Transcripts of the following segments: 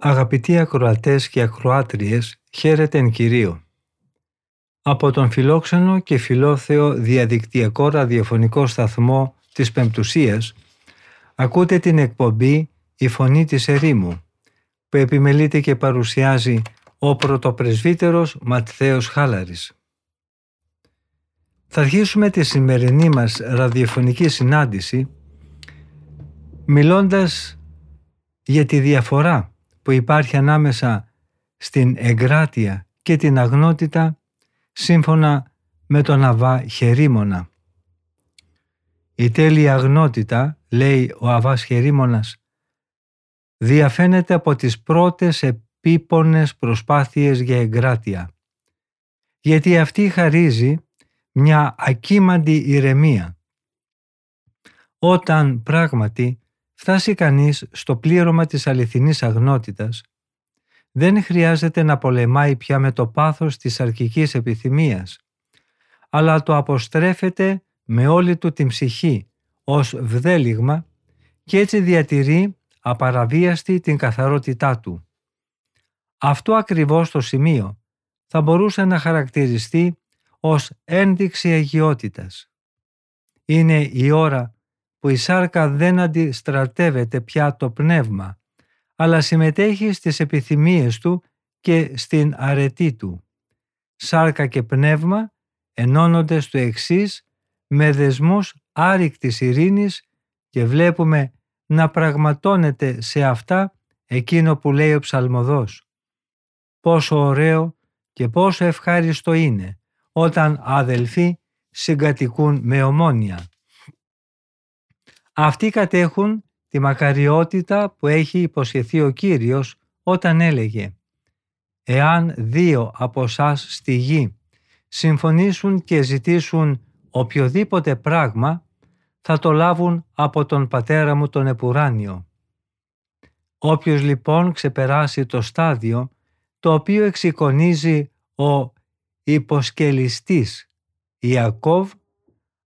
Αγαπητοί ακροατές και ακροάτριες, χαίρετε εν Κυρίω. Από τον φιλόξενο και φιλόθεο διαδικτυακό ραδιοφωνικό σταθμό της Πεμπτουσίας ακούτε την εκπομπή «Η Φωνή της Ερήμου», που επιμελείται και παρουσιάζει ο πρωτοπρεσβύτερος Ματθαίος Χάλαρης. Θα αρχίσουμε τη σημερινή μας ραδιοφωνική συνάντηση μιλώντας για τη διαφορά που υπάρχει ανάμεσα στην εγκράτεια και την αγνότητα σύμφωνα με τον Αββά Χαιρήμονα. «Η τέλεια αγνότητα», λέει ο Αββάς Χαιρήμονας, «διαφαίνεται από τις πρώτες επίπονες προσπάθειες για εγκράτεια, γιατί αυτή χαρίζει μια ακίμαντη ηρεμία. Όταν πράγματι φτάσει κανείς στο πλήρωμα της αληθινής αγνότητας, δεν χρειάζεται να πολεμάει πια με το πάθος της αρκικής επιθυμίας, αλλά το αποστρέφεται με όλη του την ψυχή ως βδέλιγμα και έτσι διατηρεί απαραβίαστη την καθαρότητά του. Αυτό ακριβώς το σημείο θα μπορούσε να χαρακτηριστεί ως ένδειξη αγιότητας. Είναι η ώρα που η σάρκα δεν αντιστρατεύεται πια το πνεύμα, αλλά συμμετέχει στις επιθυμίες του και στην αρετή του. Σάρκα και πνεύμα ενώνονται στο εξής με δεσμούς άρρηκτης ειρήνης και βλέπουμε να πραγματώνεται σε αυτά εκείνο που λέει ο Ψαλμοδός. Πόσο ωραίο και πόσο ευχάριστο είναι όταν αδελφοί συγκατοικούν με ομόνοια. Αυτοί κατέχουν τη μακαριότητα που έχει υποσχεθεί ο Κύριος όταν έλεγε «Εάν δύο από εσάς στη γη συμφωνήσουν και ζητήσουν οποιοδήποτε πράγμα, θα το λάβουν από τον Πατέρα μου τον Επουράνιο». Όποιος λοιπόν ξεπεράσει το στάδιο το οποίο εξεικονίζει ο υποσκελιστής Ιακώβ,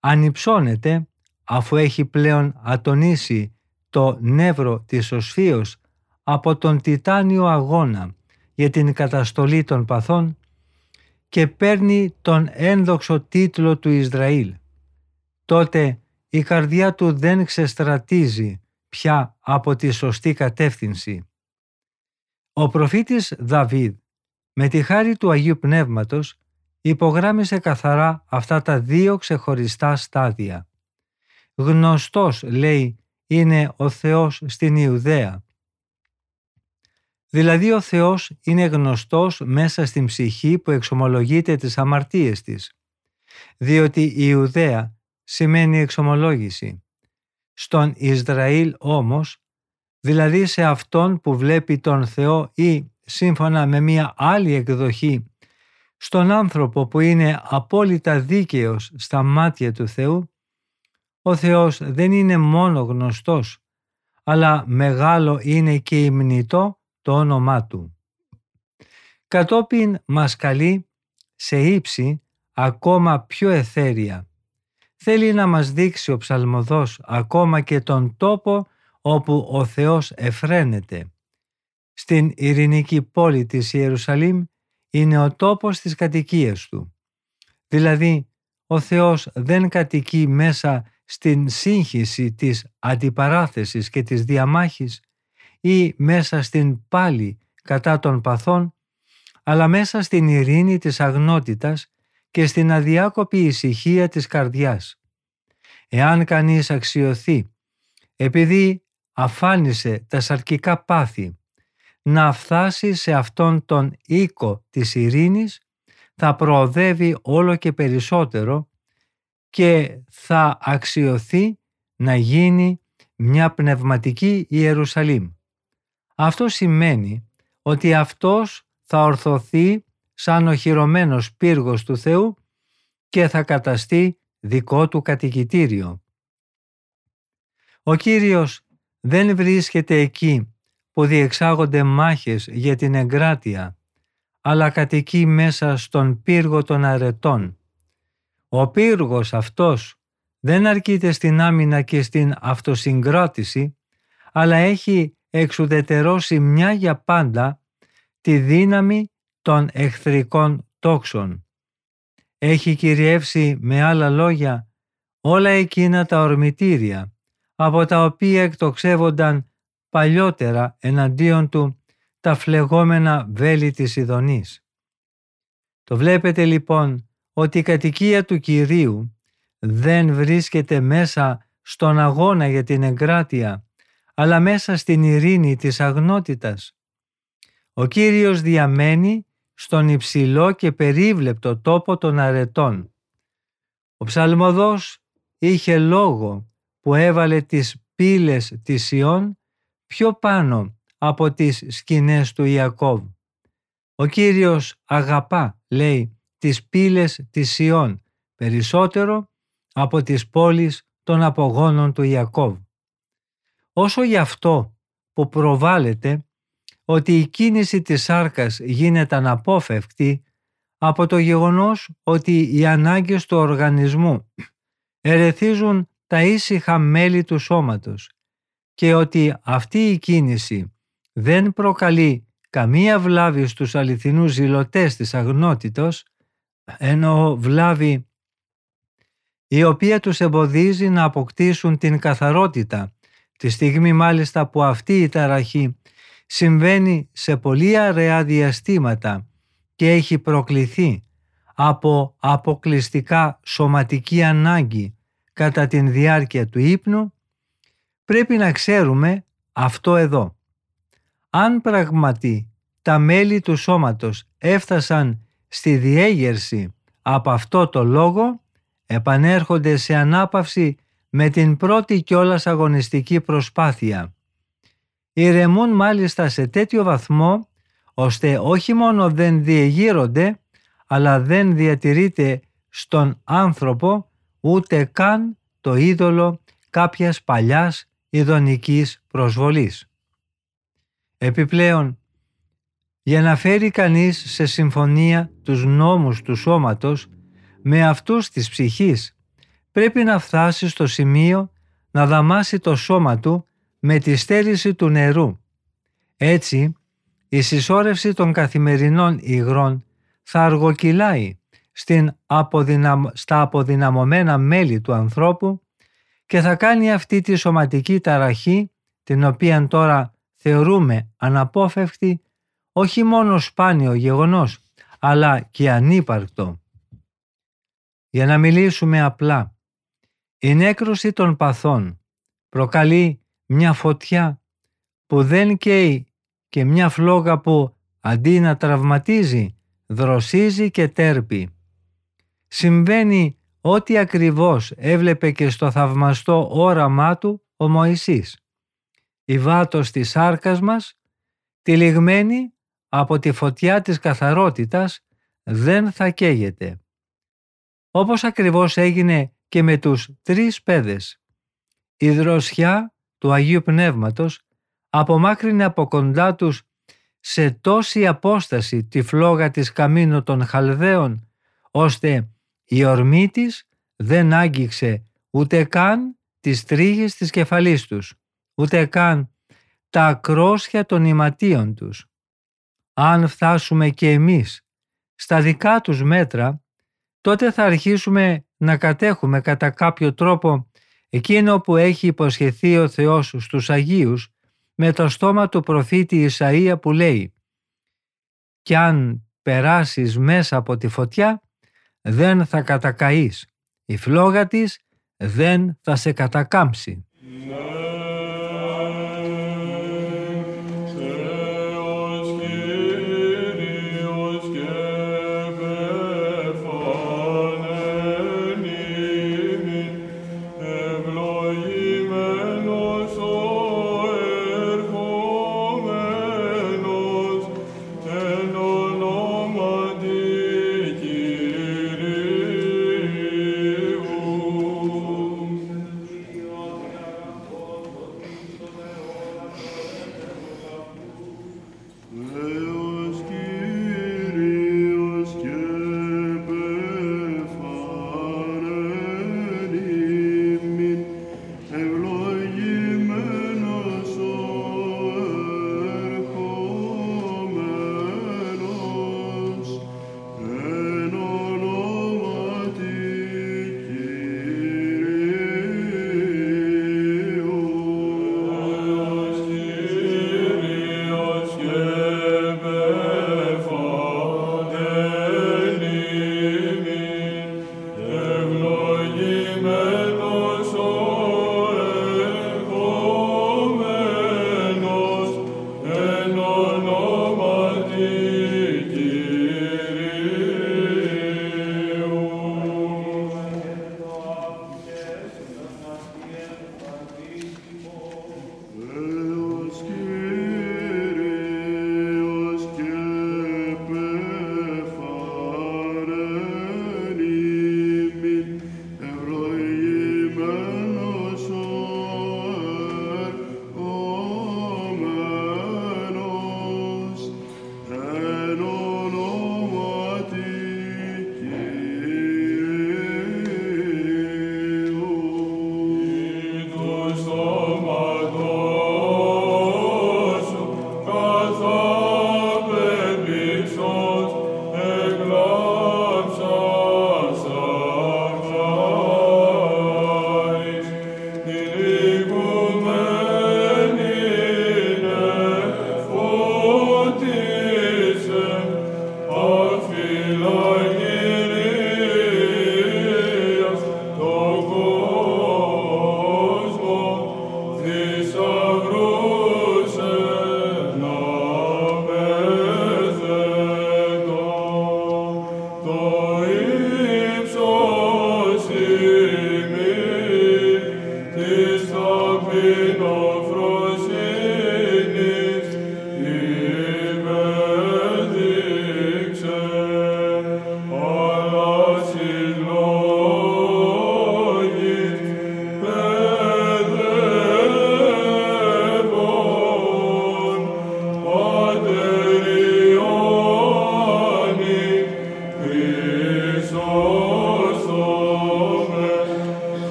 ανυψώνεται αφού έχει πλέον ατονίσει το νεύρο της οσφίως από τον τιτάνιο αγώνα για την καταστολή των παθών και παίρνει τον ένδοξο τίτλο του Ισραήλ. Τότε η καρδιά του δεν ξεστρατίζει πια από τη σωστή κατεύθυνση. Ο προφήτης Δαβίδ, με τη χάρη του Αγίου Πνεύματος, υπογράμμισε καθαρά αυτά τα δύο ξεχωριστά στάδια. «Γνωστός», λέει, «είναι ο Θεός στην Ιουδαία». Δηλαδή ο Θεός είναι γνωστός μέσα στην ψυχή που εξομολογείται τις αμαρτίες της, διότι η Ιουδαία σημαίνει εξομολόγηση. Στον Ισραήλ όμως, δηλαδή σε αυτόν που βλέπει τον Θεό ή, σύμφωνα με μία άλλη εκδοχή, στον άνθρωπο που είναι απόλυτα δίκαιος στα μάτια του Θεού, ο Θεός δεν είναι μόνο γνωστός, αλλά μεγάλο είναι και υμνητό το όνομά Του. Κατόπιν μας καλεί σε ύψη ακόμα πιο εθέρια. Θέλει να μας δείξει ο Ψαλμοδός ακόμα και τον τόπο όπου ο Θεός εφραίνεται. Στην ειρηνική πόλη της Ιερουσαλήμ είναι ο τόπος της κατοικίας Του. Δηλαδή, ο Θεός δεν κατοικεί μέσα στην σύγχυση της αντιπαράθεσης και της διαμάχης ή μέσα στην πάλη κατά των παθών, αλλά μέσα στην ειρήνη της αγνότητας και στην αδιάκοπη ησυχία της καρδιάς. Εάν κανείς αξιωθεί, επειδή αφάνισε τα σαρκικά πάθη, να φτάσει σε αυτόν τον οίκο της ειρήνης, θα προοδεύει όλο και περισσότερο και θα αξιωθεί να γίνει μια πνευματική Ιερουσαλήμ. Αυτό σημαίνει ότι αυτός θα ορθωθεί σαν οχυρωμένος πύργος του Θεού και θα καταστεί δικό του κατοικητήριο. Ο Κύριος δεν βρίσκεται εκεί που διεξάγονται μάχες για την εγκράτεια, αλλά κατοικεί μέσα στον πύργο των αρετών. Ο πύργος αυτός δεν αρκείται στην άμυνα και στην αυτοσυγκρότηση, αλλά έχει εξουδετερώσει μια για πάντα τη δύναμη των εχθρικών τόξων. Έχει κυριεύσει, με άλλα λόγια, όλα εκείνα τα ορμητήρια, από τα οποία εκτοξεύονταν παλιότερα εναντίον του τα φλεγόμενα βέλη της Ιδονής. Το βλέπετε λοιπόν ότι η κατοικία του Κυρίου δεν βρίσκεται μέσα στον αγώνα για την εγκράτεια, αλλά μέσα στην ειρήνη της αγνότητας. Ο Κύριος διαμένει στον υψηλό και περίβλεπτο τόπο των αρετών. Ο Ψαλμοδός είχε λόγο που έβαλε τις πύλες της Σιών πιο πάνω από τις σκηνές του Ιακώβ. Ο Κύριος αγαπά, λέει, τις πύλες της Σιών περισσότερο από τις πόλεις των απογόνων του Ιακώβ. Όσο γι' αυτό που προβάλλεται ότι η κίνηση της σάρκας γίνεται αναπόφευκτη από το γεγονός ότι οι ανάγκες του οργανισμού ερεθίζουν τα ήσυχα μέλη του σώματος και ότι αυτή η κίνηση δεν προκαλεί καμία βλάβη στους αληθινούς ζηλωτές της αγνότητος, ενώ βλάβη η οποία τους εμποδίζει να αποκτήσουν την καθαρότητα, τη στιγμή μάλιστα που αυτή η ταραχή συμβαίνει σε πολύ αραιά διαστήματα και έχει προκληθεί από αποκλειστικά σωματική ανάγκη κατά την διάρκεια του ύπνου, πρέπει να ξέρουμε αυτό εδώ. Αν πραγματι τα μέλη του σώματος έφτασαν στη διέγερση από αυτό το λόγο, επανέρχονται σε ανάπαυση με την πρώτη κιόλας αγωνιστική προσπάθεια. Ηρεμούν μάλιστα σε τέτοιο βαθμό, ώστε όχι μόνο δεν διεγείρονται, αλλά δεν διατηρείται στον άνθρωπο ούτε καν το είδωλο κάποιας παλιάς ειδονικής προσβολής. Επιπλέον, για να φέρει κανείς σε συμφωνία τους νόμους του σώματος με αυτούς της ψυχής, πρέπει να φτάσει στο σημείο να δαμάσει το σώμα του με τη στέρηση του νερού. Έτσι, η συσσόρευση των καθημερινών υγρών θα αργοκυλάει στα αποδυναμωμένα μέλη του ανθρώπου και θα κάνει αυτή τη σωματική ταραχή, την οποία τώρα θεωρούμε αναπόφευκτη, όχι μόνο σπάνιο γεγονός, αλλά και ανύπαρκτο. Για να μιλήσουμε απλά, η νέκρωση των παθών προκαλεί μια φωτιά που δεν καίει και μια φλόγα που αντί να τραυματίζει, δροσίζει και τέρπει. Συμβαίνει ό,τι ακριβώς έβλεπε και στο θαυμαστό όραμά του ο Μωυσής. Η βάτος της σάρκας μας, τυλιγμένη από τη φωτιά της καθαρότητας, δεν θα καίγεται. Όπως ακριβώς έγινε και με τους τρεις παιδες. Η δροσιά του Αγίου Πνεύματος απομάκρυνε από κοντά τους σε τόση απόσταση τη φλόγα της καμίνου των Χαλδαίων, ώστε η ορμή της δεν άγγιξε ούτε καν τις τρίχες της κεφαλής τους, ούτε καν τα ακρόσια των ηματίων τους. Αν φτάσουμε και εμείς στα δικά τους μέτρα, τότε θα αρχίσουμε να κατέχουμε κατά κάποιο τρόπο εκείνο που έχει υποσχεθεί ο Θεός στους Αγίους με το στόμα του προφήτη Ισαΐα που λέει «Κι αν περάσεις μέσα από τη φωτιά, δεν θα κατακαείς, η φλόγα της δεν θα σε κατακάμψει».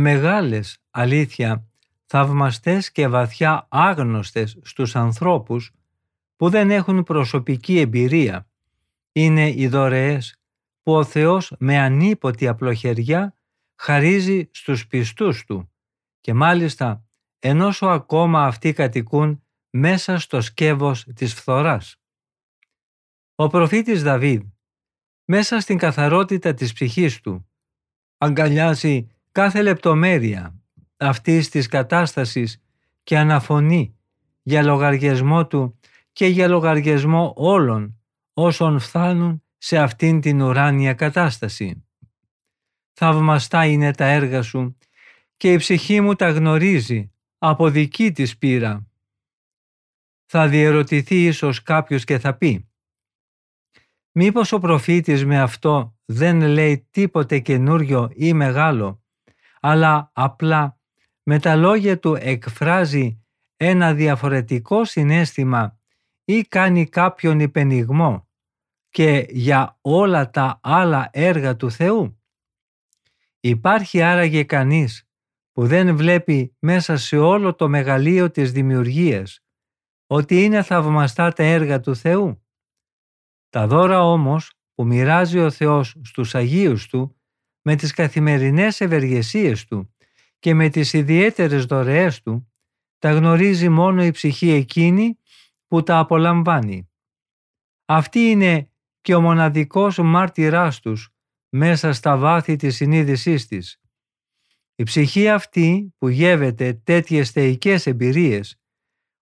Μεγάλες, αλήθεια, θαυμαστές και βαθιά άγνωστες στους ανθρώπους που δεν έχουν προσωπική εμπειρία, είναι οι δωρεές που ο Θεός με ανίποτη απλοχεριά χαρίζει στους πιστούς Του και μάλιστα ενώσο ακόμα αυτοί κατοικούν μέσα στο σκεύος της φθοράς. Ο προφήτης Δαβίδ, μέσα στην καθαρότητα της ψυχής του, αγκαλιάζει κάθε λεπτομέρεια αυτής της κατάστασης και αναφωνεί για λογαριασμό του και για λογαριασμό όλων όσων φθάνουν σε αυτήν την ουράνια κατάσταση. Θαυμαστά είναι τα έργα σου και η ψυχή μου τα γνωρίζει από δική της πείρα. Θα διερωτηθεί ίσως κάποιος και θα πει «Μήπως ο προφήτης με αυτό δεν λέει τίποτε καινούριο ή μεγάλο, αλλά απλά με τα λόγια του εκφράζει ένα διαφορετικό συναίσθημα ή κάνει κάποιον υπενιγμό και για όλα τα άλλα έργα του Θεού. Υπάρχει άραγε κανείς που δεν βλέπει μέσα σε όλο το μεγαλείο της δημιουργίας ότι είναι θαυμαστά τα έργα του Θεού. Τα δώρα όμως που μοιράζει ο Θεός στους Αγίους Του με τις καθημερινές ευεργεσίες Του και με τις ιδιαίτερες δωρεές Του, τα γνωρίζει μόνο η ψυχή εκείνη που τα απολαμβάνει. Αυτή είναι και ο μοναδικός μάρτυράς τους μέσα στα βάθη της συνείδησής της. Η ψυχή αυτή που γεύεται τέτοιες θεϊκές εμπειρίες,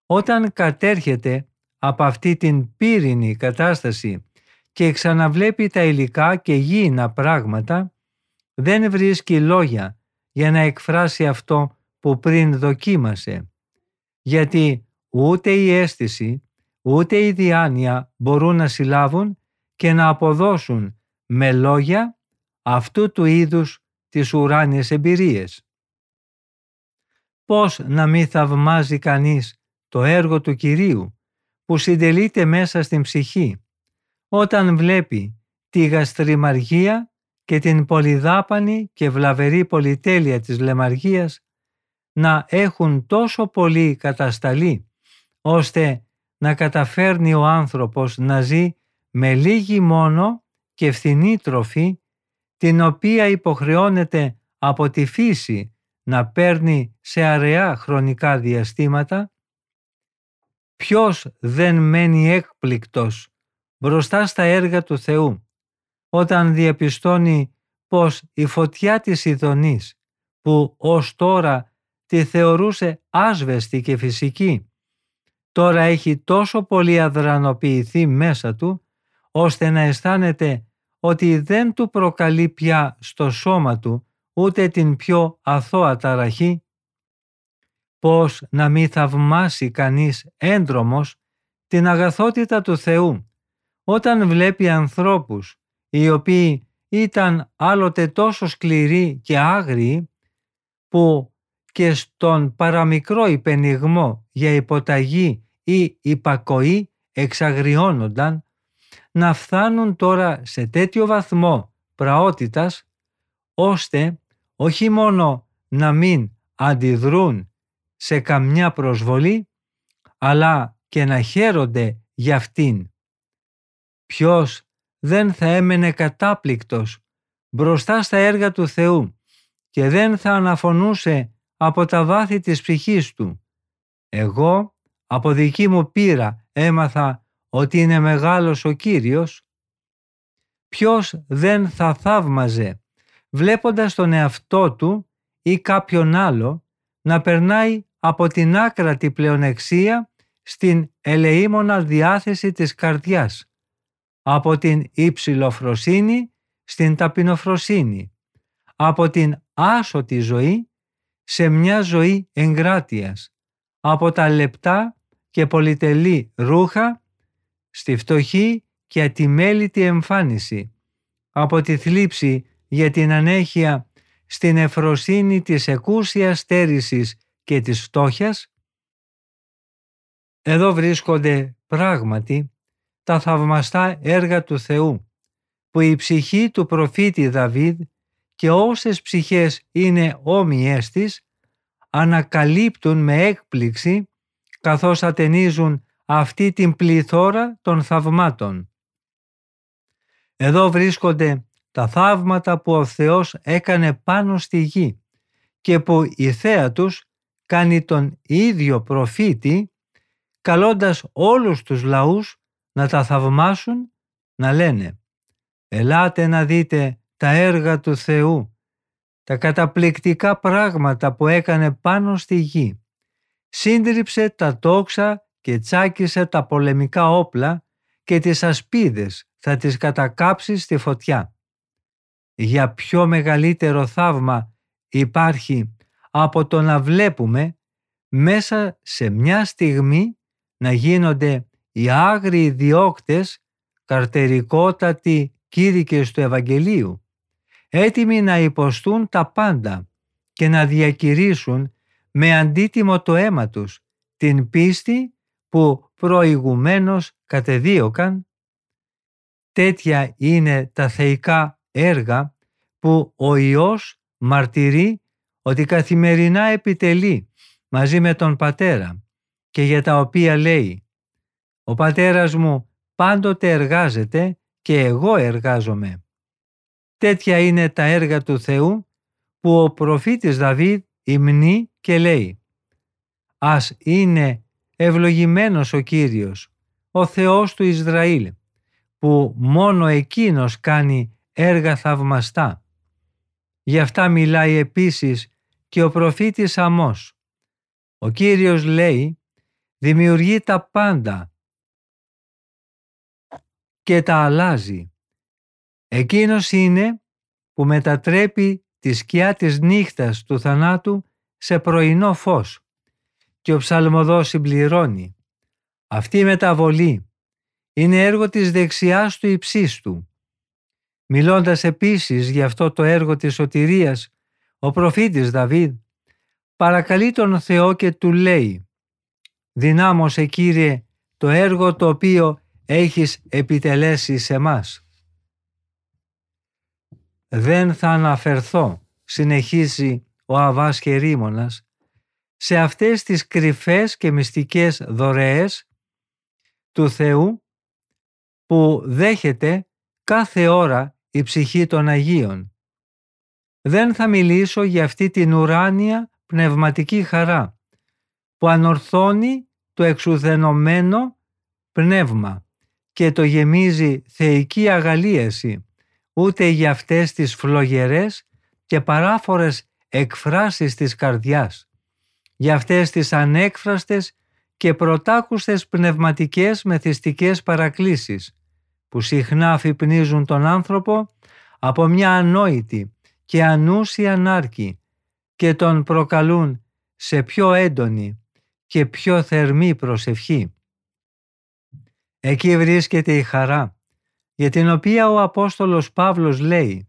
όταν κατέρχεται από αυτή την πύρινη κατάσταση και ξαναβλέπει τα υλικά και γήινα πράγματα, δεν βρίσκει λόγια για να εκφράσει αυτό που πριν δοκίμασε, γιατί ούτε η αίσθηση, ούτε η διάνοια μπορούν να συλλάβουν και να αποδώσουν με λόγια αυτού του είδους τις ουράνιες εμπειρίες. Πώς να μην θαυμάζει κανείς το έργο του Κυρίου που συντελείται μέσα στην ψυχή, όταν βλέπει τη γαστριμαργία και την πολυδάπανη και βλαβερή πολυτέλεια της λαιμαργίας να έχουν τόσο πολύ κατασταλεί, ώστε να καταφέρνει ο άνθρωπος να ζει με λίγη μόνο και φθηνή τροφή, την οποία υποχρεώνεται από τη φύση να παίρνει σε αραιά χρονικά διαστήματα. Ποιος δεν μένει έκπληκτος μπροστά στα έργα του Θεού, όταν διαπιστώνει πως η φωτιά της ειδονής, που ως τώρα τη θεωρούσε άσβεστη και φυσική, τώρα έχει τόσο πολύ αδρανοποιηθεί μέσα του, ώστε να αισθάνεται ότι δεν του προκαλεί πια στο σώμα του ούτε την πιο αθώα ταραχή. Πώς να μην θαυμάσει κανείς έντρομος την αγαθότητα του Θεού, όταν βλέπει ανθρώπους οι οποίοι ήταν άλλοτε τόσο σκληροί και άγριοι, που και στον παραμικρό υπενιγμό για υποταγή ή υπακοή εξαγριώνονταν, να φτάνουν τώρα σε τέτοιο βαθμό πραότητας, ώστε όχι μόνο να μην αντιδρούν σε καμιά προσβολή, αλλά και να χαίρονται για αυτήν. Ποιος δεν θα έμενε κατάπληκτος μπροστά στα έργα του Θεού και δεν θα αναφωνούσε από τα βάθη της ψυχής του: εγώ από δική μου πείρα έμαθα ότι είναι μεγάλος ο Κύριος. Ποιος δεν θα θαύμαζε βλέποντας τον εαυτό του ή κάποιον άλλο να περνάει από την άκρατη πλεονεξία στην ελεήμονα διάθεση της καρδιάς, από την υψηλοφροσύνη στην ταπεινοφροσύνη, από την άσωτη ζωή σε μια ζωή εγκράτειας, από τα λεπτά και πολυτελή ρούχα στη φτωχή και ατιμέλητη εμφάνιση, από τη θλίψη για την ανέχεια στην ευφροσύνη της εκούσιας στέρησης και της φτώχειας. Εδώ βρίσκονται πράγματι τα θαυμαστά έργα του Θεού, που η ψυχή του προφήτη Δαβίδ και όσες ψυχές είναι όμοιές της ανακαλύπτουν με έκπληξη, καθώς ατενίζουν αυτή την πληθώρα των θαυμάτων. Εδώ βρίσκονται τα θαύματα που ο Θεός έκανε πάνω στη γη και που η θέα τους κάνει τον ίδιο προφήτη, καλώντας όλους τους λαούς να τα θαυμάσουν, να λένε: «Ελάτε να δείτε τα έργα του Θεού, τα καταπληκτικά πράγματα που έκανε πάνω στη γη. Σύντριψε τα τόξα και τσάκισε τα πολεμικά όπλα και τις ασπίδες θα τις κατακάψει στη φωτιά». Για πιο μεγαλύτερο θαύμα υπάρχει από το να βλέπουμε μέσα σε μια στιγμή να γίνονται οι άγριοι διώκτες καρτερικότατοι κήρυκες του Ευαγγελίου, έτοιμοι να υποστούν τα πάντα και να διακηρύσουν με αντίτιμο το αίμα τους, την πίστη που προηγουμένως κατεδίωκαν. Τέτοια είναι τα θεϊκά έργα που ο Υιός μαρτυρεί ότι καθημερινά επιτελεί μαζί με τον Πατέρα και για τα οποία λέει «Ο Πατέρας μου πάντοτε εργάζεται και εγώ εργάζομαι». Τέτοια είναι τα έργα του Θεού που ο προφήτης Δαβίδ υμνεί και λέει «Ας είναι ευλογημένος ο Κύριος, ο Θεός του Ισραήλ, που μόνο Εκείνος κάνει έργα θαυμαστά». Γι' αυτά μιλάει επίσης και ο προφήτης Αμώς. Ο Κύριος λέει «Δημιουργεί τα πάντα και τα αλλάζει». Εκείνος είναι που μετατρέπει τη σκιά της νύχτας του θανάτου σε πρωινό φως. Και ο Ψαλμοδός συμπληρώνει «Αυτή η μεταβολή είναι έργο της δεξιάς του Υψίστου». Μιλώντας επίσης για αυτό το έργο της σωτηρίας, ο προφήτης Δαβίδ παρακαλεί τον Θεό και του λέει «Δυνάμωσε Κύριε το έργο το οποίο έχεις επιτελέσει σε μας». «Δεν θα αναφερθώ», συνεχίζει ο Αββά Χαιρήμονας, «σε αυτές τις κρυφές και μυστικές δωρεές του Θεού που δέχεται κάθε ώρα η ψυχή των Αγίων. Δεν θα μιλήσω για αυτή την ουράνια πνευματική χαρά που ανορθώνει το εξουδενωμένο πνεύμα και το γεμίζει θεϊκή αγαλίαση, ούτε για αυτές τις φλογερές και παράφορες εκφράσεις της καρδιάς, για αυτές τις ανέκφραστες και πρωτάκουστες πνευματικές μεθυστικές παρακλήσεις που συχνά αφυπνίζουν τον άνθρωπο από μια ανόητη και ανούσια νάρκη και τον προκαλούν σε πιο έντονη και πιο θερμή προσευχή. Εκεί βρίσκεται η χαρά, για την οποία ο Απόστολος Παύλος λέει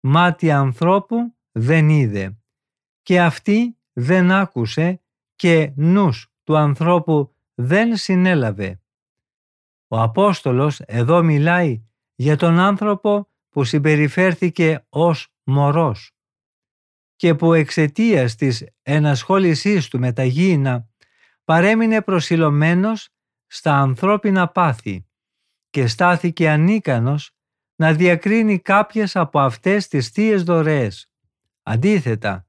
«Μάτι ανθρώπου δεν είδε και αυτή δεν άκουσε και νους του ανθρώπου δεν συνέλαβε». Ο Απόστολος εδώ μιλάει για τον άνθρωπο που συμπεριφέρθηκε ως μωρός και που εξαιτίας της ενασχόλησής του με τα γήινα παρέμεινε προσιλωμένος στα ανθρώπινα πάθη και στάθηκε ανίκανος να διακρίνει κάποιες από αυτές τις θείες δωρεές. Αντίθετα,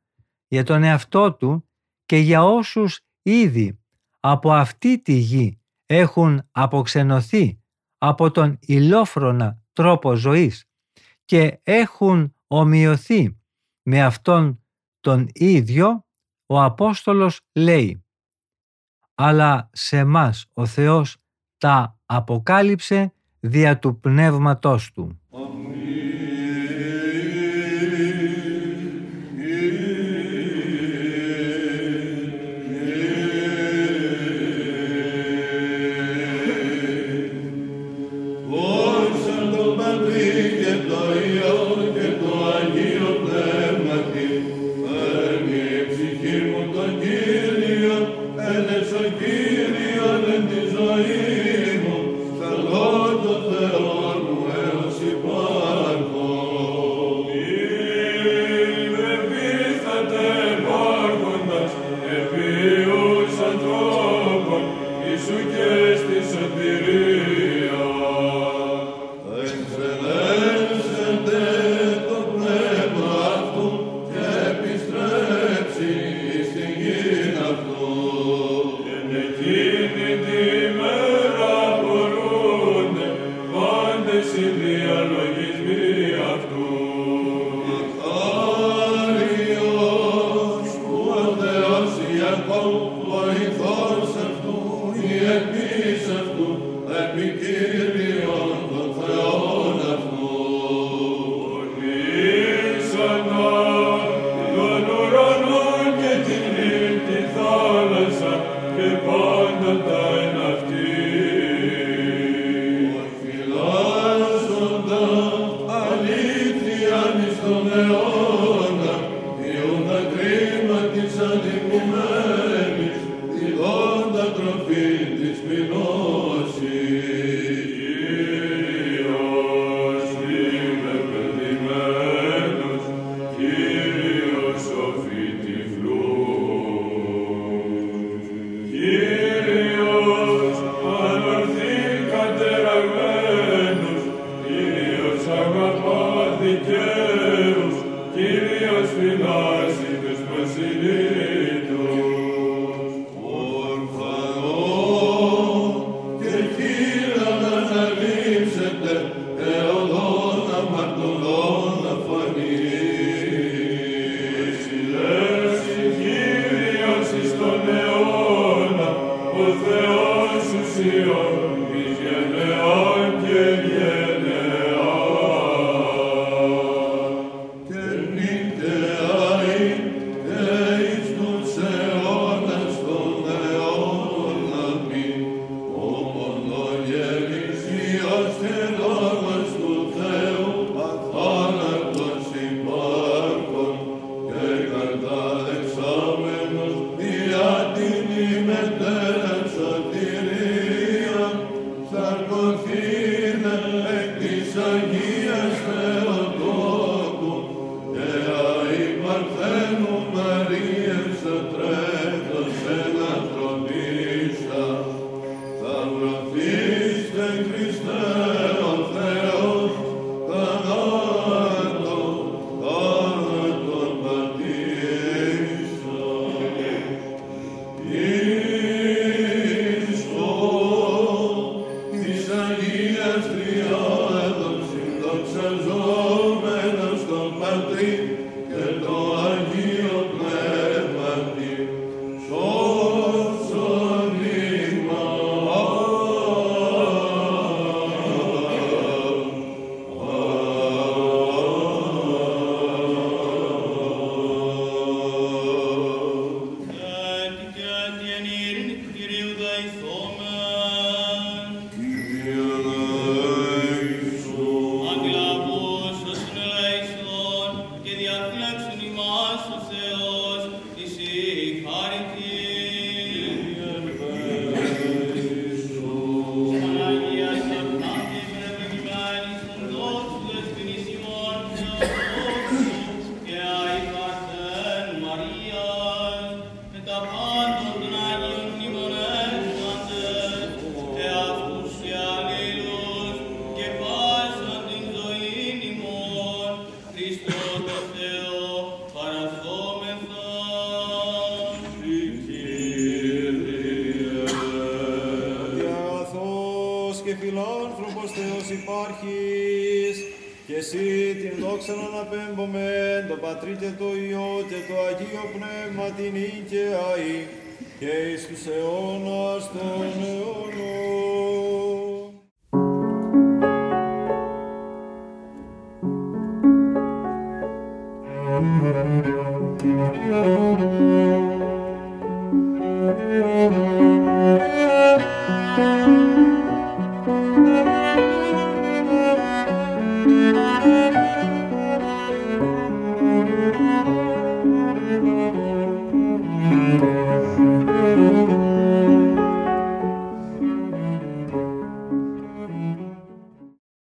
για τον εαυτό του και για όσους ήδη από αυτή τη γη έχουν αποξενωθεί από τον ηλόφρονα τρόπο ζωής και έχουν ομοιωθεί με αυτόν τον ίδιο, ο Απόστολος λέει «Αλλά σε μας ο Θεός τα αποκάλυψε δια του πνεύματός του». Amen.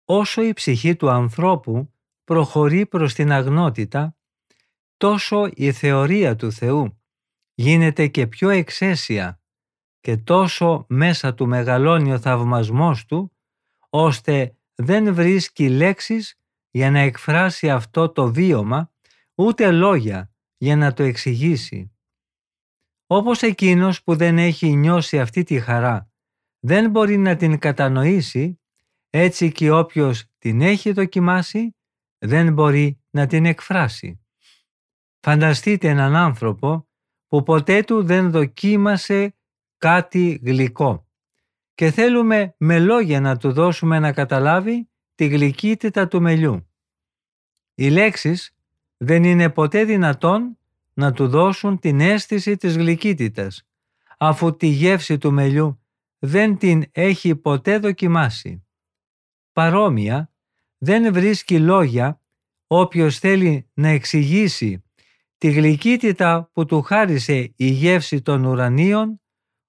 Όσο η ψυχή του ανθρώπου προχωρεί προς την αγνότητα, τόσο η θεωρία του Θεού γίνεται και πιο εξαίσια και τόσο μέσα του μεγαλώνει ο θαυμασμός του, ώστε δεν βρίσκει λέξεις για να εκφράσει αυτό το βίωμα, ούτε λόγια για να το εξηγήσει. Όπως εκείνος που δεν έχει νιώσει αυτή τη χαρά, δεν μπορεί να την κατανοήσει, έτσι και όποιος την έχει δοκιμάσει, δεν μπορεί να την εκφράσει. Φανταστείτε έναν άνθρωπο που ποτέ του δεν δοκίμασε κάτι γλυκό και θέλουμε με λόγια να του δώσουμε να καταλάβει τη γλυκύτητα του μελιού. Οι λέξεις δεν είναι ποτέ δυνατόν να του δώσουν την αίσθηση της γλυκύτητας, αφού τη γεύση του μελιού δεν την έχει ποτέ δοκιμάσει. Παρόμοια, δεν βρίσκει λόγια όποιος θέλει να εξηγήσει τη γλυκύτητα που του χάρισε η γεύση των ουρανίων,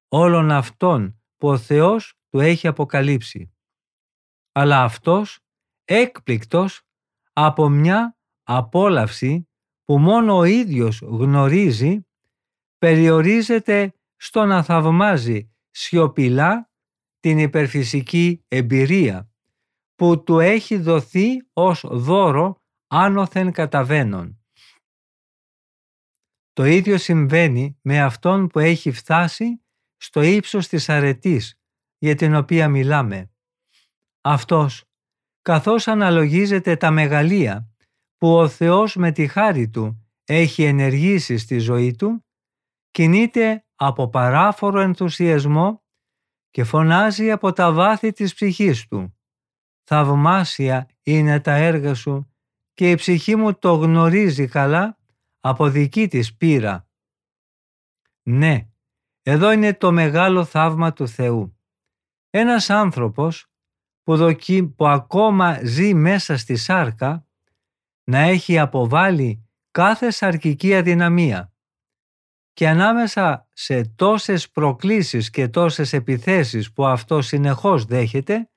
όλων αυτών που ο Θεός του έχει αποκαλύψει. Αλλά αυτός, έκπληκτος από μια απόλαυση που μόνο ο ίδιος γνωρίζει, περιορίζεται στο να θαυμάζει σιωπηλά την υπερφυσική εμπειρία που του έχει δοθεί ως δώρο άνωθεν καταβαίνων. Το ίδιο συμβαίνει με αυτόν που έχει φτάσει στο ύψος της αρετής για την οποία μιλάμε. Αυτός, καθώς αναλογίζεται τα μεγαλεία που ο Θεός με τη χάρη του έχει ενεργήσει στη ζωή του, κινείται από παράφορο ενθουσιασμό και φωνάζει από τα βάθη της ψυχής του. Θαυμάσια είναι τα έργα σου και η ψυχή μου το γνωρίζει καλά από δική της πείρα. Ναι, εδώ είναι το μεγάλο θαύμα του Θεού. Ένας άνθρωπος που ακόμα ζει μέσα στη σάρκα να έχει αποβάλει κάθε σαρκική αδυναμία και ανάμεσα σε τόσες προκλήσεις και τόσες επιθέσεις που αυτό συνεχώς δέχεται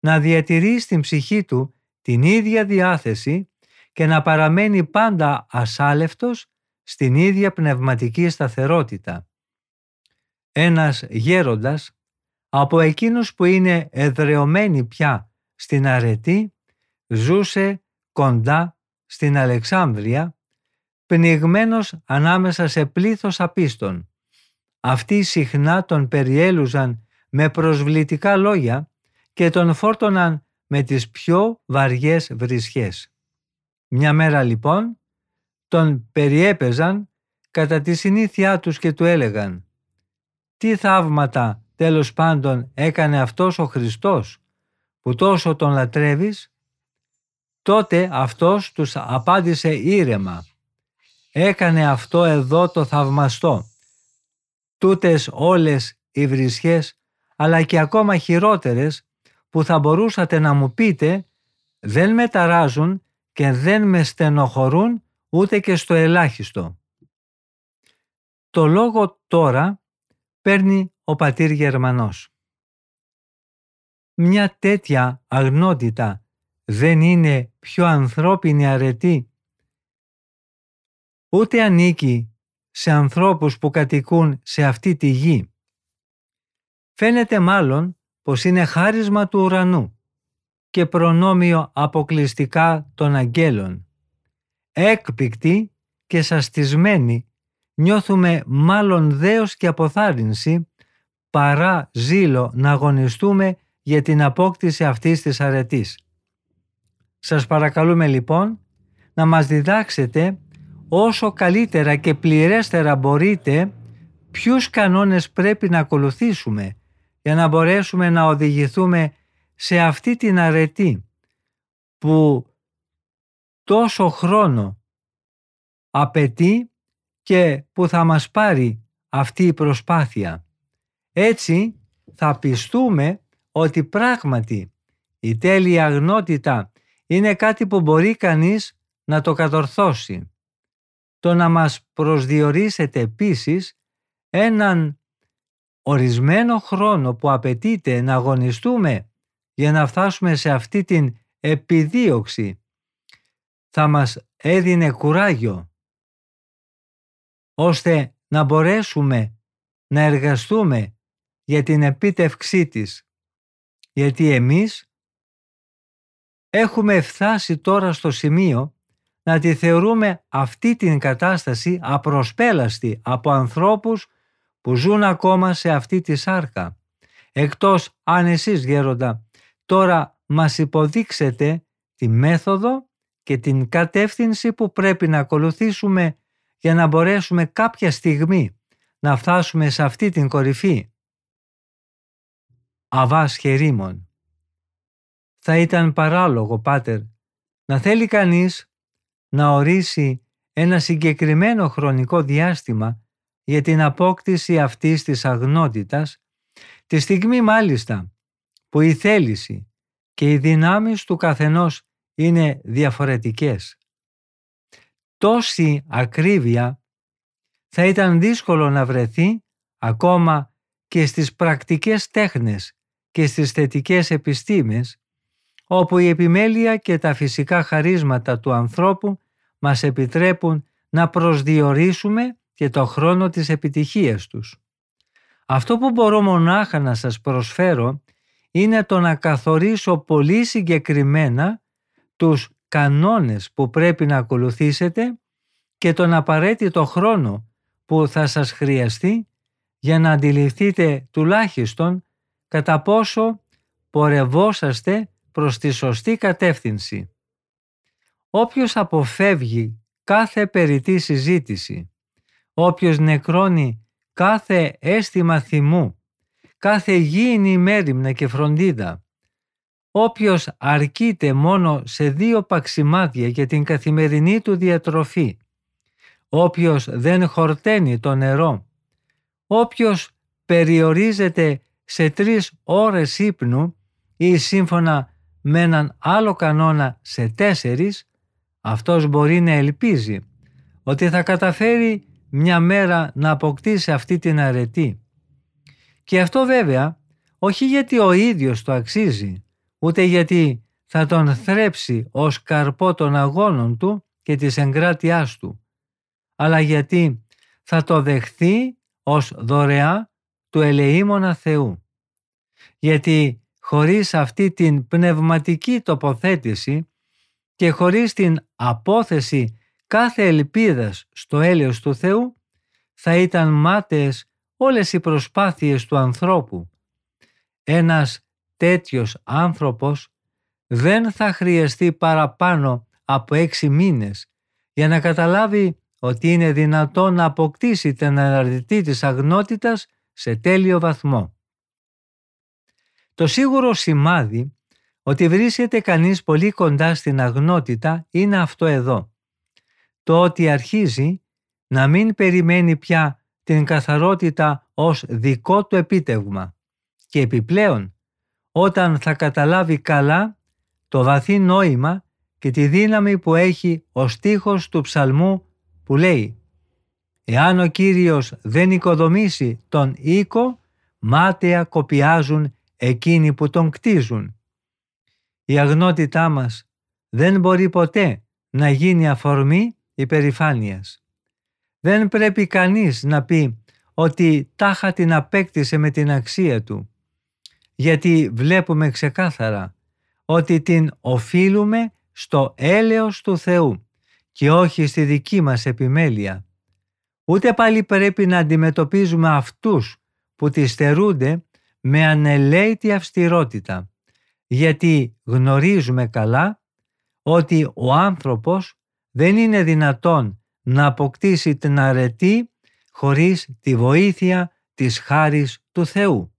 να διατηρεί στην ψυχή του την ίδια διάθεση και να παραμένει πάντα ασάλευτος στην ίδια πνευματική σταθερότητα. Ένας γέροντας από εκείνους που είναι εδρεωμένοι πια στην αρετή ζούσε κοντά στην Αλεξάνδρεια, πνιγμένος ανάμεσα σε πλήθος απίστων. Αυτοί συχνά τον περιέλουζαν με προσβλητικά λόγια και τον φόρτωναν με τις πιο βαριές βρισχές. Μια μέρα λοιπόν τον περιέπαιζαν κατά τη συνήθειά τους και του έλεγαν «Τι θαύματα τέλος πάντων έκανε αυτός ο Χριστός που τόσο τον λατρεύεις?» Τότε αυτός τους απάντησε ήρεμα «Έκανε αυτό εδώ το θαυμαστό, τούτες όλες οι βρισχές αλλά και ακόμα χειρότερες που θα μπορούσατε να μου πείτε δεν με ταράζουν και δεν με στενοχωρούν ούτε και στο ελάχιστο». Το λόγο τώρα παίρνει ο πατήρ Γερμανός. Μια τέτοια αγνότητα δεν είναι πιο ανθρώπινη αρετή, ούτε ανήκει σε ανθρώπους που κατοικούν σε αυτή τη γη. Φαίνεται μάλλον πως είναι χάρισμα του ουρανού και προνόμιο αποκλειστικά των αγγέλων. Έκπληκτοι και σαστισμένοι νιώθουμε μάλλον δέος και αποθάρρυνση παρά ζήλο να αγωνιστούμε για την απόκτηση αυτής της αρετής. Σας παρακαλούμε λοιπόν να μας διδάξετε όσο καλύτερα και πληρέστερα μπορείτε ποιους κανόνες πρέπει να ακολουθήσουμε για να μπορέσουμε να οδηγηθούμε σε αυτή την αρετή που τόσο χρόνο απαιτεί και που θα μας πάρει αυτή η προσπάθεια. Έτσι θα πιστούμε ότι πράγματι η τέλεια αγνότητα είναι κάτι που μπορεί κανείς να το κατορθώσει. Το να μας προσδιορίσετε επίσης έναν ορισμένο χρόνο που απαιτείται να αγωνιστούμε για να φτάσουμε σε αυτή την επιδίωξη θα μας έδινε κουράγιο ώστε να μπορέσουμε να εργαστούμε για την επίτευξή της. Γιατί εμείς έχουμε φτάσει τώρα στο σημείο να τη θεωρούμε αυτή την κατάσταση απροσπέλαστη από ανθρώπους που ζουν ακόμα σε αυτή τη σάρκα. Εκτός αν εσείς, γέροντα, τώρα μας υποδείξετε τη μέθοδο και την κατεύθυνση που πρέπει να ακολουθήσουμε για να μπορέσουμε κάποια στιγμή να φτάσουμε σε αυτή την κορυφή. Αββά Χαιρήμον. Θα ήταν παράλογο, Πάτερ, να θέλει κανείς να ορίσει ένα συγκεκριμένο χρονικό διάστημα για την απόκτηση αυτής της αγνότητας, τη στιγμή μάλιστα που η θέληση και οι δυνάμεις του καθενός είναι διαφορετικές. Τόση ακρίβεια θα ήταν δύσκολο να βρεθεί ακόμα και στις πρακτικές τέχνες και στις θετικές επιστήμες, όπου η επιμέλεια και τα φυσικά χαρίσματα του ανθρώπου μας επιτρέπουν να προσδιορίσουμε και το χρόνο της επιτυχίας τους. Αυτό που μπορώ μονάχα να σας προσφέρω είναι το να καθορίσω πολύ συγκεκριμένα τους κανόνες που πρέπει να ακολουθήσετε και τον απαραίτητο χρόνο που θα σας χρειαστεί για να αντιληφθείτε τουλάχιστον κατά πόσο πορευόσαστε προς τη σωστή κατεύθυνση. Όποιος αποφεύγει κάθε περιττή συζήτηση, όποιος νεκρώνει κάθε αίσθημα θυμού, κάθε γήινη μέριμνα και φροντίδα. Όποιος αρκείται μόνο σε δύο παξιμάδια για την καθημερινή του διατροφή, όποιος δεν χορταίνει το νερό, όποιος περιορίζεται σε 3 ώρες ύπνου ή σύμφωνα με έναν άλλο κανόνα σε 4, αυτός μπορεί να ελπίζει ότι θα καταφέρει μια μέρα να αποκτήσει αυτή την αρετή. Και αυτό βέβαια όχι γιατί ο ίδιος το αξίζει, ούτε γιατί θα τον θρέψει ως καρπό των αγώνων του και της εγκράτειάς του, αλλά γιατί θα το δεχθεί ως δωρεά του ελεήμονα Θεού. Γιατί χωρίς αυτή την πνευματική τοποθέτηση και χωρίς την απόθεση κάθε ελπίδας στο έλεος του Θεού, θα ήταν μάταιες όλες οι προσπάθειες του ανθρώπου. Ένας τέτοιος άνθρωπος δεν θα χρειαστεί παραπάνω από 6 μήνες για να καταλάβει ότι είναι δυνατό να αποκτήσει την αρετή της αγνότητας σε τέλειο βαθμό. Το σίγουρο σημάδι ότι βρίσκεται κανείς πολύ κοντά στην αγνότητα είναι αυτό εδώ. Το ότι αρχίζει να μην περιμένει πια την καθαρότητα ως δικό του επίτευγμα και επιπλέον όταν θα καταλάβει καλά το βαθύ νόημα και τη δύναμη που έχει ο στίχος του ψαλμού που λέει «Εάν ο Κύριος δεν οικοδομήσει τον οίκο, μάταια κοπιάζουν εκείνοι που τον κτίζουν». Η αγνότητά μας δεν μπορεί ποτέ να γίνει αφορμή υπερηφάνειας. Δεν πρέπει κανείς να πει ότι τάχα την απέκτησε με την αξία του, γιατί βλέπουμε ξεκάθαρα ότι την οφείλουμε στο έλεος του Θεού και όχι στη δική μας επιμέλεια. Ούτε πάλι πρέπει να αντιμετωπίζουμε αυτούς που τη στερούνται με ανελαίτη αυστηρότητα, γιατί γνωρίζουμε καλά ότι ο άνθρωπος δεν είναι δυνατόν να αποκτήσει την αρετή χωρίς τη βοήθεια της χάρης του Θεού.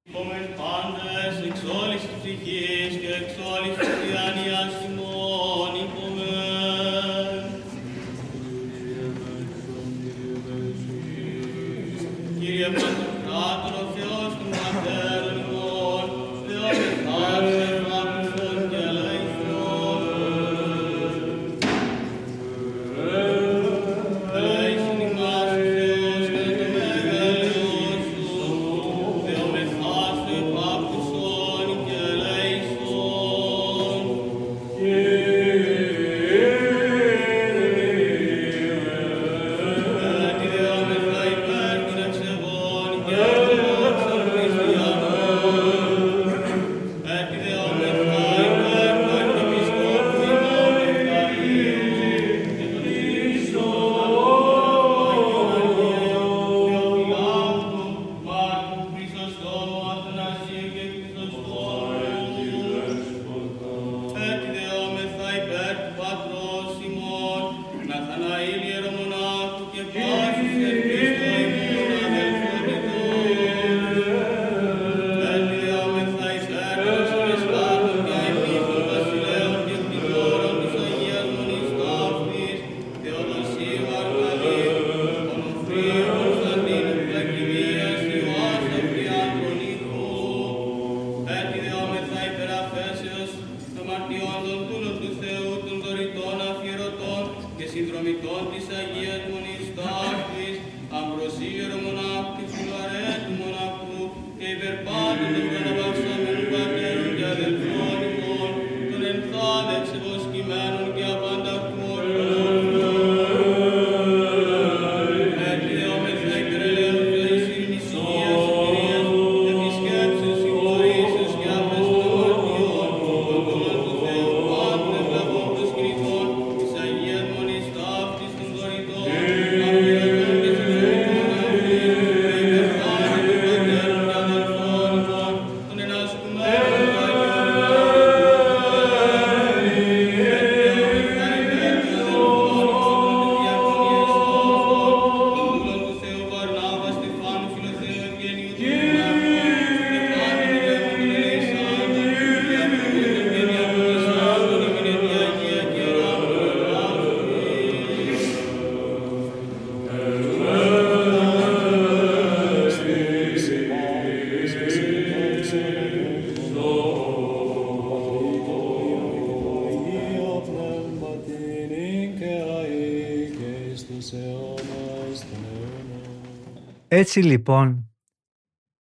Έτσι λοιπόν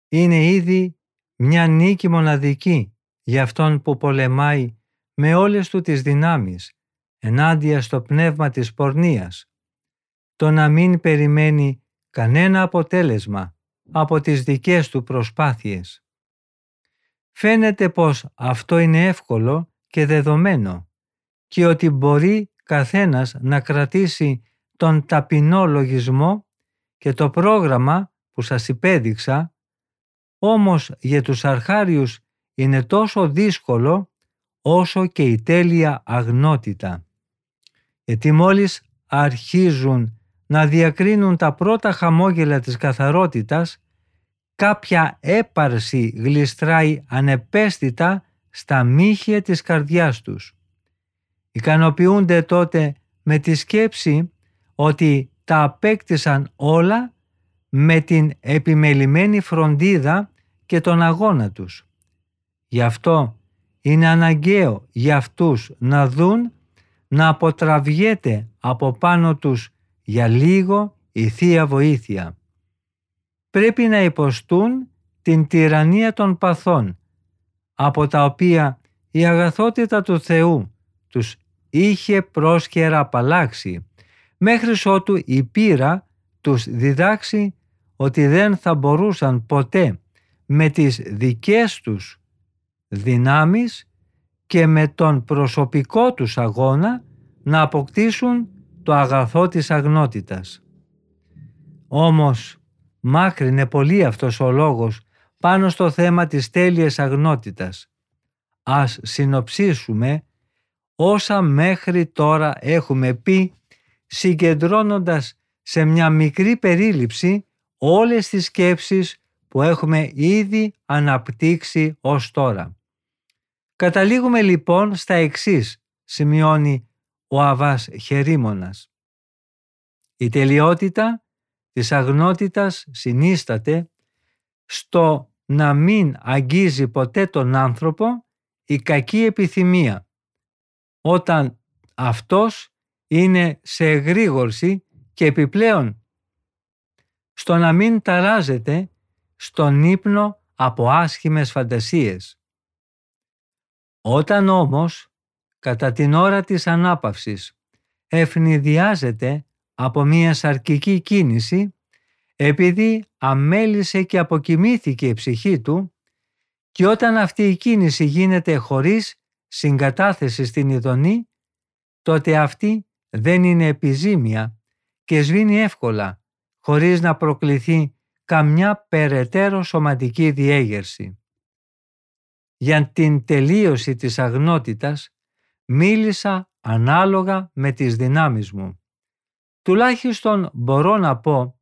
είναι ήδη μια νίκη μοναδική για αυτόν που πολεμάει με όλες του τις δυνάμεις ενάντια στο πνεύμα της πορνείας, το να μην περιμένει κανένα αποτέλεσμα από τις δικές του προσπάθειες. Φαίνεται πως αυτό είναι εύκολο και δεδομένο και ότι μπορεί καθένας να κρατήσει τον ταπεινό λογισμό και το πρόγραμμα που σας υπέδειξα, όμως για τους αρχάριους είναι τόσο δύσκολο όσο και η τέλεια αγνότητα. Γιατί μόλις αρχίζουν να διακρίνουν τα πρώτα χαμόγελα της καθαρότητας, κάποια έπαρση γλιστράει ανεπαίσθητα στα μύχια της καρδιάς τους. Ικανοποιούνται τότε με τη σκέψη ότι τα απέκτησαν όλα με την επιμελημένη φροντίδα και τον αγώνα τους. Γι' αυτό είναι αναγκαίο για αυτούς να δουν να αποτραβιέται από πάνω τους για λίγο η Θεία Βοήθεια. Πρέπει να υποστούν την τυραννία των παθών, από τα οποία η αγαθότητα του Θεού τους είχε πρόσκαιρα απαλλάξει, μέχρι ότου η πείρα τους διδάξει ότι δεν θα μπορούσαν ποτέ με τις δικές τους δυνάμεις και με τον προσωπικό τους αγώνα να αποκτήσουν το αγαθό της αγνότητας. Όμως μάκρινε πολύ αυτός ο λόγος πάνω στο θέμα της τέλειας αγνότητας. Ας συνοψίσουμε όσα μέχρι τώρα έχουμε πει, συγκεντρώνοντας σε μια μικρή περίληψη όλες τις σκέψεις που έχουμε ήδη αναπτύξει ως τώρα. Καταλήγουμε λοιπόν στα εξής, σημειώνει ο Αββάς Χαιρήμονας. Η τελειότητα της αγνότητας συνίσταται στο να μην αγγίζει ποτέ τον άνθρωπο η κακή επιθυμία, όταν αυτός είναι σε εγρήγορση, και επιπλέον στο να μην ταράζεται στον ύπνο από άσχημες φαντασίες. Όταν όμως κατά την ώρα της ανάπαυσης ευνηδιάζεται από μια σαρκική κίνηση, επειδή αμέλησε και αποκοιμήθηκε η ψυχή του, και όταν αυτή η κίνηση γίνεται χωρίς συγκατάθεση στην ειδονή, τότε αυτή δεν είναι επιζήμια και σβήνει εύκολα, χωρίς να προκληθεί καμιά περαιτέρω σωματική διέγερση. Για την τελείωση της αγνότητας μίλησα ανάλογα με τις δυνάμεις μου. Τουλάχιστον μπορώ να πω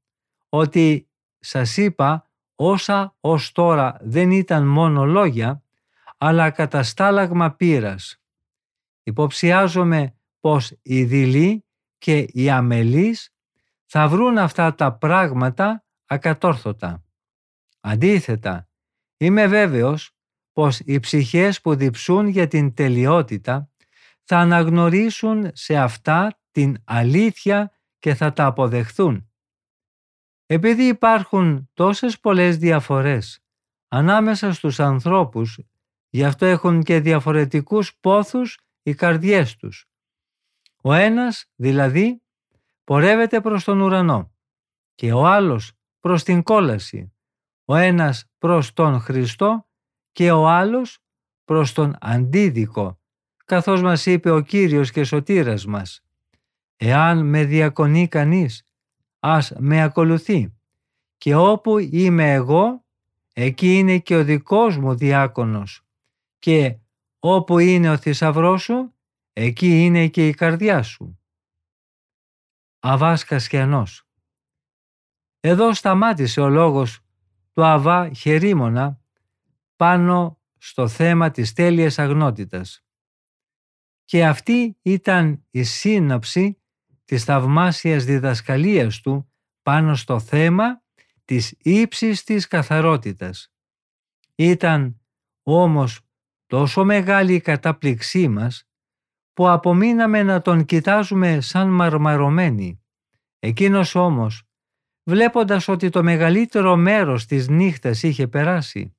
ότι σας είπα όσα ως τώρα δεν ήταν μόνο λόγια, αλλά καταστάλαγμα πείρας. Υποψιάζομαι πως οι δειλοί και οι αμελείς θα βρουν αυτά τα πράγματα ακατόρθωτα. Αντίθετα, είμαι βέβαιος πως οι ψυχές που διψούν για την τελειότητα θα αναγνωρίσουν σε αυτά την αλήθεια και θα τα αποδεχθούν. Επειδή υπάρχουν τόσες πολλές διαφορές ανάμεσα στους ανθρώπους, γι' αυτό έχουν και διαφορετικούς πόθους οι καρδιές τους. Ο ένας, δηλαδή, πορεύεται προς τον ουρανό και ο άλλος προς την κόλαση, ο ένας προς τον Χριστό και ο άλλος προς τον αντίδικο, καθώς μας είπε ο Κύριος και Σωτήρας μας: «Εάν με διακονεί κανείς, ας με ακολουθεί, και όπου είμαι εγώ, εκεί είναι και ο δικός μου διάκονος, και όπου είναι ο θησαυρός σου, εκεί είναι και η καρδιά σου». Αββάς Κασιανός. Εδώ σταμάτησε ο λόγος του Αββά Χαιρήμονα πάνω στο θέμα της τέλειας αγνότητας. Και αυτή ήταν η σύνοψη της θαυμάσιας διδασκαλίας του πάνω στο θέμα της ύψης της καθαρότητας. Ήταν όμως τόσο μεγάλη η κατάπληξή μας που απομείναμε να τον κοιτάζουμε σαν μαρμαρωμένοι. Εκείνος όμως βλέποντας ότι το μεγαλύτερο μέρος της νύχτας είχε περάσει,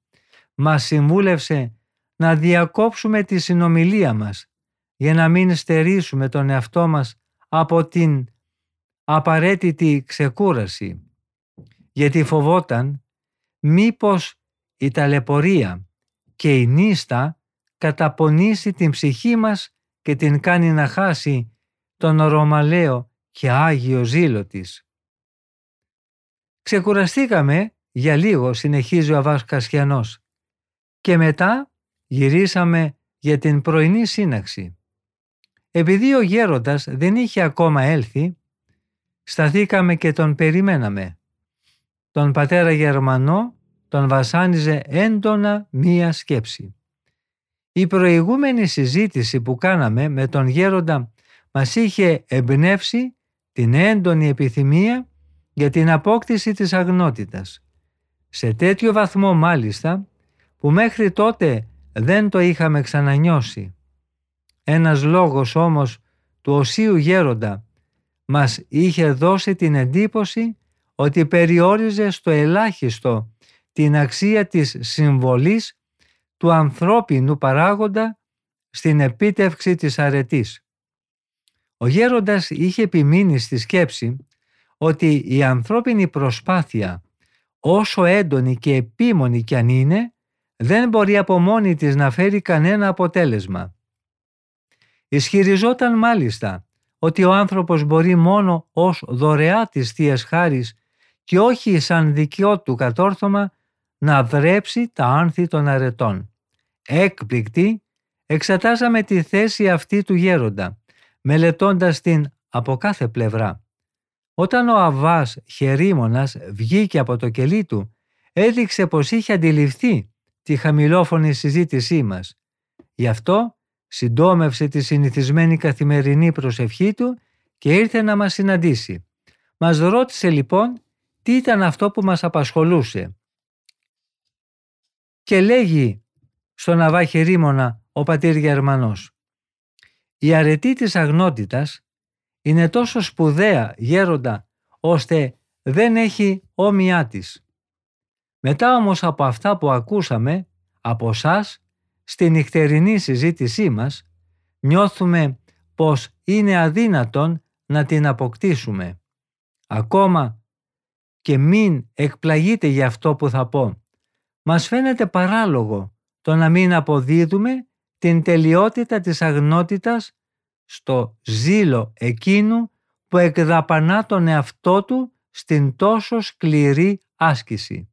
μας συμβούλευσε να διακόψουμε τη συνομιλία μας για να μην στερήσουμε τον εαυτό μας από την απαραίτητη ξεκούραση, γιατί φοβόταν μήπως η ταλαιπωρία και η νύστα καταπονήσει την ψυχή μας και την κάνει να χάσει τον ρωμαλαίο και άγιο ζήλο της. Ξεκουραστήκαμε για λίγο, συνεχίζει ο Αββάς Κασιανός, και μετά γυρίσαμε για την πρωινή σύναξη. Επειδή ο γέροντας δεν είχε ακόμα έλθει, σταθήκαμε και τον περιμέναμε. Τον πατέρα Γερμανό τον βασάνιζε έντονα μία σκέψη. Η προηγούμενη συζήτηση που κάναμε με τον γέροντα μας είχε εμπνεύσει την έντονη επιθυμία για την απόκτηση της αγνότητας. Σε τέτοιο βαθμό μάλιστα που μέχρι τότε δεν το είχαμε ξανανιώσει. Ένας λόγος όμως του οσίου γέροντα μας είχε δώσει την εντύπωση ότι περιόριζε στο ελάχιστο την αξία της συμβολής του ανθρώπινου παράγοντα στην επίτευξη της αρετής. Ο γέροντας είχε επιμείνει στη σκέψη ότι η ανθρώπινη προσπάθεια, όσο έντονη και επίμονη κι αν είναι, δεν μπορεί από μόνη της να φέρει κανένα αποτέλεσμα. Ισχυριζόταν μάλιστα ότι ο άνθρωπος μπορεί μόνο ως δωρεά της Θείας Χάρης και όχι σαν δικαιό του κατόρθωμα να δρέψει τα άνθη των αρετών. Έκπληκτοι, εξετάσαμε τη θέση αυτή του γέροντα, μελετώντας την από κάθε πλευρά. Όταν ο Αββάς Χαιρήμονας βγήκε από το κελί του, έδειξε πως είχε αντιληφθεί τη χαμηλόφωνη συζήτησή μας. Γι' αυτό συντόμευσε τη συνηθισμένη καθημερινή προσευχή του και ήρθε να μας συναντήσει. Μας ρώτησε λοιπόν τι ήταν αυτό που μας απασχολούσε. Και λέγει στον Αββά Χαιρήμονα ο πατήρ Γερμανός: «Η αρετή της αγνότητας είναι τόσο σπουδαία, γέροντα, ώστε δεν έχει όμοιά της». Μετά όμως από αυτά που ακούσαμε από εσάς στη νυχτερινή συζήτησή μας, νιώθουμε πως είναι αδύνατον να την αποκτήσουμε. Ακόμα και μην εκπλαγείτε για αυτό που θα πω. Μας φαίνεται παράλογο το να μην αποδίδουμε την τελειότητα της αγνότητας στο ζήλο εκείνου που εκδαπανά τον εαυτό του στην τόσο σκληρή άσκηση.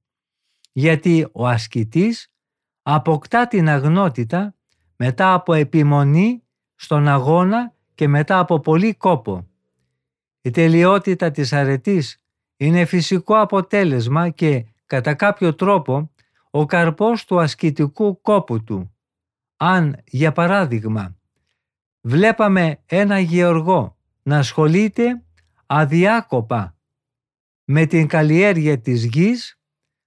Γιατί ο ασκητής αποκτά την αγνότητα μετά από επιμονή στον αγώνα και μετά από πολύ κόπο. Η τελειότητα της αρετής είναι φυσικό αποτέλεσμα και κατά κάποιο τρόπο ο καρπός του ασκητικού κόπου του. Αν, για παράδειγμα, βλέπαμε ένα γεωργό να ασχολείται αδιάκοπα με την καλλιέργεια της γης,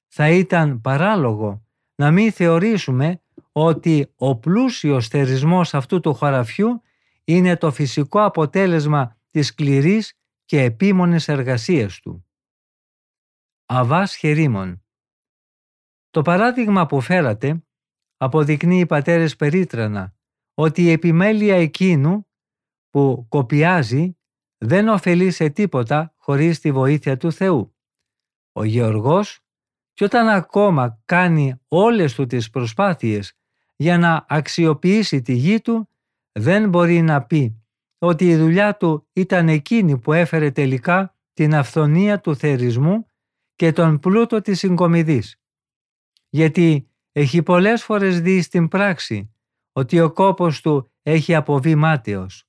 θα ήταν παράλογο να μην θεωρήσουμε ότι ο πλούσιος θερισμός αυτού του χωραφιού είναι το φυσικό αποτέλεσμα της σκληρής και επίμονης εργασίας του. Αββάς Χαιρήμων. Το παράδειγμα που φέρατε αποδεικνύει, πατέρες, περίτρανα ότι η επιμέλεια εκείνου που κοπιάζει δεν ωφελεί σε τίποτα χωρίς τη βοήθεια του Θεού. Ο γεωργός, κι όταν ακόμα κάνει όλες του τις προσπάθειες για να αξιοποιήσει τη γη του, δεν μπορεί να πει ότι η δουλειά του ήταν εκείνη που έφερε τελικά την αυθονία του θερισμού και τον πλούτο της συγκομιδής. Γιατί έχει πολλές φορές δει στην πράξη ότι ο κόπος του έχει αποβεί μάταιος.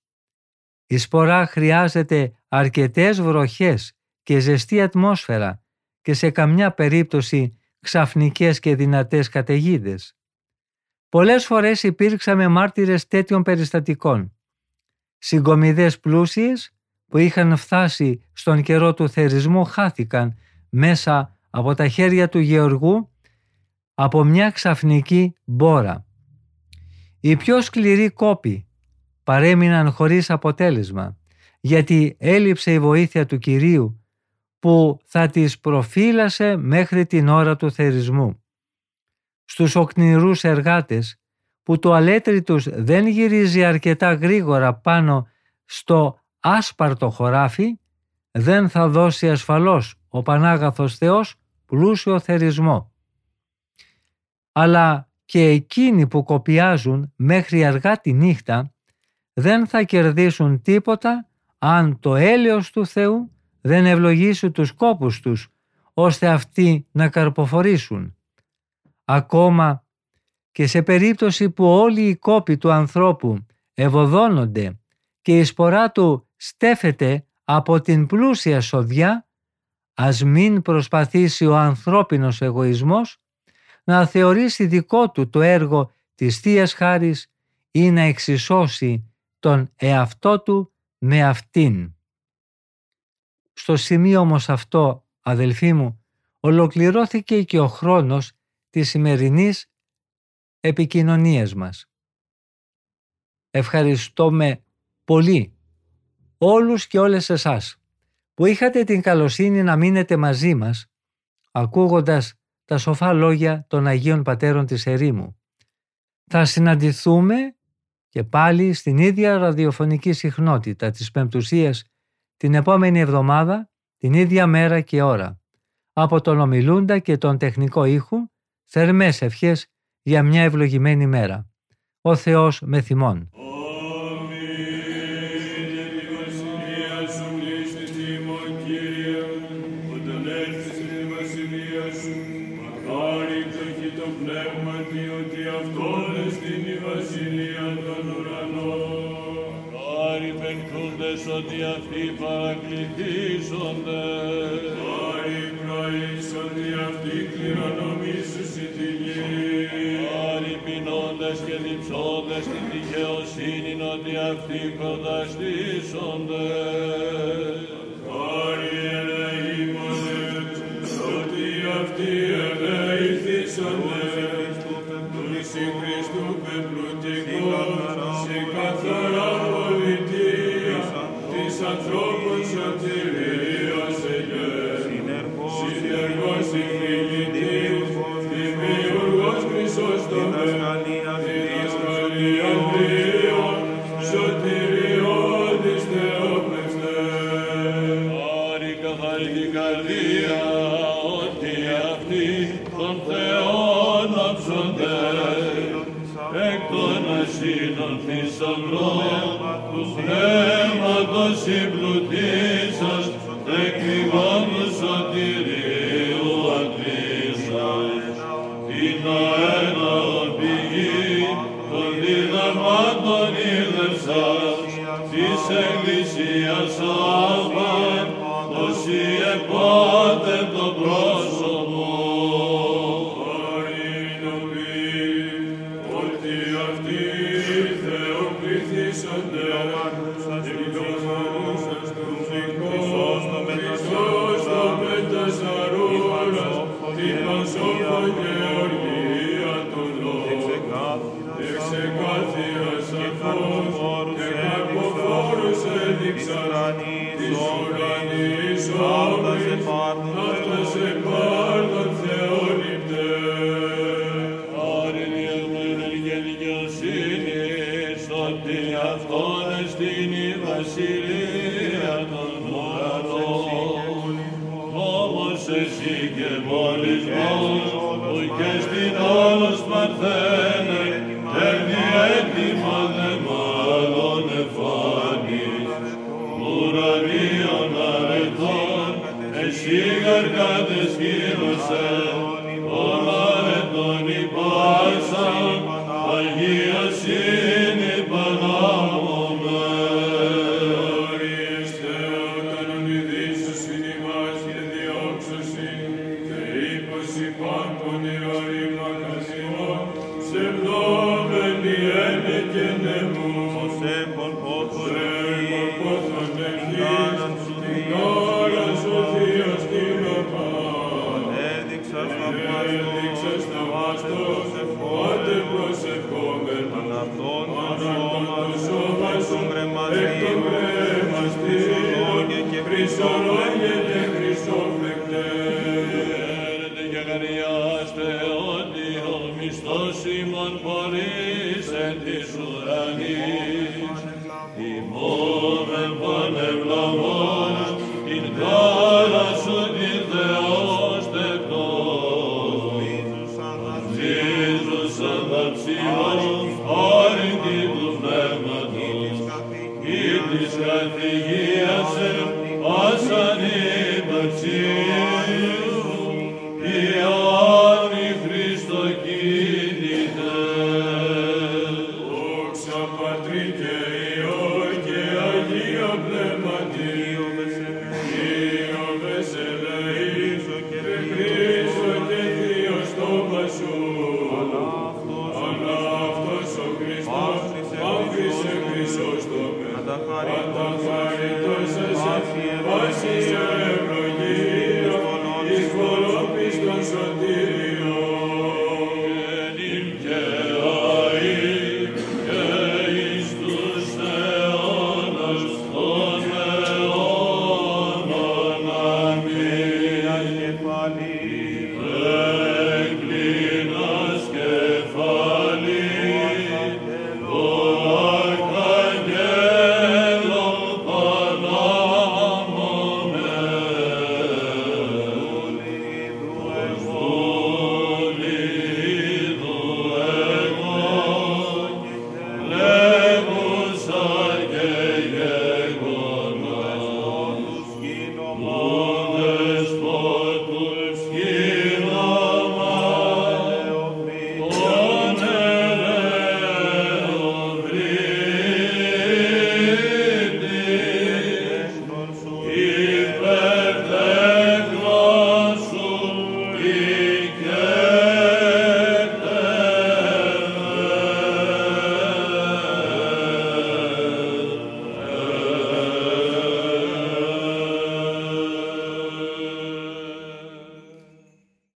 Η σπορά χρειάζεται αρκετές βροχές και ζεστή ατμόσφαιρα και σε καμιά περίπτωση ξαφνικές και δυνατές καταιγίδες. Πολλές φορές υπήρξαμε μάρτυρες τέτοιων περιστατικών. Συγκομιδές πλούσιες που είχαν φτάσει στον καιρό του θερισμού χάθηκαν μέσα από τα χέρια του γεωργού από μια ξαφνική μπόρα. Οι πιο σκληροί κόποι παρέμειναν χωρίς αποτέλεσμα, γιατί έλειψε η βοήθεια του Κυρίου που θα τις προφύλασε μέχρι την ώρα του θερισμού. Στους οκνηρούς εργάτες, που το αλέτρι τους δεν γυρίζει αρκετά γρήγορα πάνω στο άσπαρτο χωράφι, δεν θα δώσει ασφαλώς ο Πανάγαθος Θεός πλούσιο θερισμό. Αλλά και εκείνοι που κοπιάζουν μέχρι αργά τη νύχτα δεν θα κερδίσουν τίποτα αν το έλεος του Θεού δεν ευλογήσει τους κόπους τους, ώστε αυτοί να καρποφορήσουν. Ακόμα και σε περίπτωση που όλοι οι κόποι του ανθρώπου ευωδώνονται και η σπορά του στέφεται από την πλούσια σοδιά, ας μην προσπαθήσει ο ανθρώπινος εγωισμός να θεωρήσει δικό του το έργο της Θείας Χάρης ή να εξισώσει τον εαυτό του με αυτήν. Στο σημείο όμως αυτό, αδελφοί μου, ολοκληρώθηκε και ο χρόνος της σημερινής επικοινωνίας μας. Ευχαριστούμε πολύ όλους και όλες εσάς που είχατε την καλοσύνη να μείνετε μαζί μας, ακούγοντας τα σοφά λόγια των Αγίων Πατέρων της Ερήμου. Θα συναντηθούμε και πάλι στην ίδια ραδιοφωνική συχνότητα της Πεμπτουσίας την επόμενη εβδομάδα, την ίδια μέρα και ώρα. Από τον ομιλούντα και τον τεχνικό ήχου, θερμές ευχές για μια ευλογημένη μέρα. Ο Θεός με θυμών. Ότι αυτοί παρακληθίζονται, πάρει πρωίς ότι αυτοί κληρονομήσουν τη γη, πάρει πεινώντες και διψώντες την δικαιοσύνη ότι αυτοί κονταστίζονται, πάρει ελεήμονες ότι αυτοί ελεήθησονται, του Λυσί Χριστού πεμπλουτικό σε καθαρά πολιτή. Ανθρώπων σωτηρίας εγγές, συνεργός συγχυγητής, δημιουργός Χρυσόστομες, διδασκαλία πλοίων, σωτηριώδης Θεόπνευστες. Πάρει καθαρή την καρδία, ότι αυτοί των Θεών αψονται, εκ των ασύνων θησαυρών του Πνεύματος συμπλουτίσας, εκκληγών του σωτηρίου αντλήσας. Είναι ένα πηγή των διδαγμάτων ίδευσας, της Εκκλησίας Αββά, όσοι επότε το πρόσωπο. Χριστόν, Άγιε και Χριστόν. Χριστός ημών πορείς εν της ουρανής, ημών επανευλαμών την κάρα σου τη Θεός τεκτός, Ιησούς αναψιμών όρυτη του πνεύματος, ή της καθηγίας ασαν υπαξής, Ιωάννη Χριστοκύρη.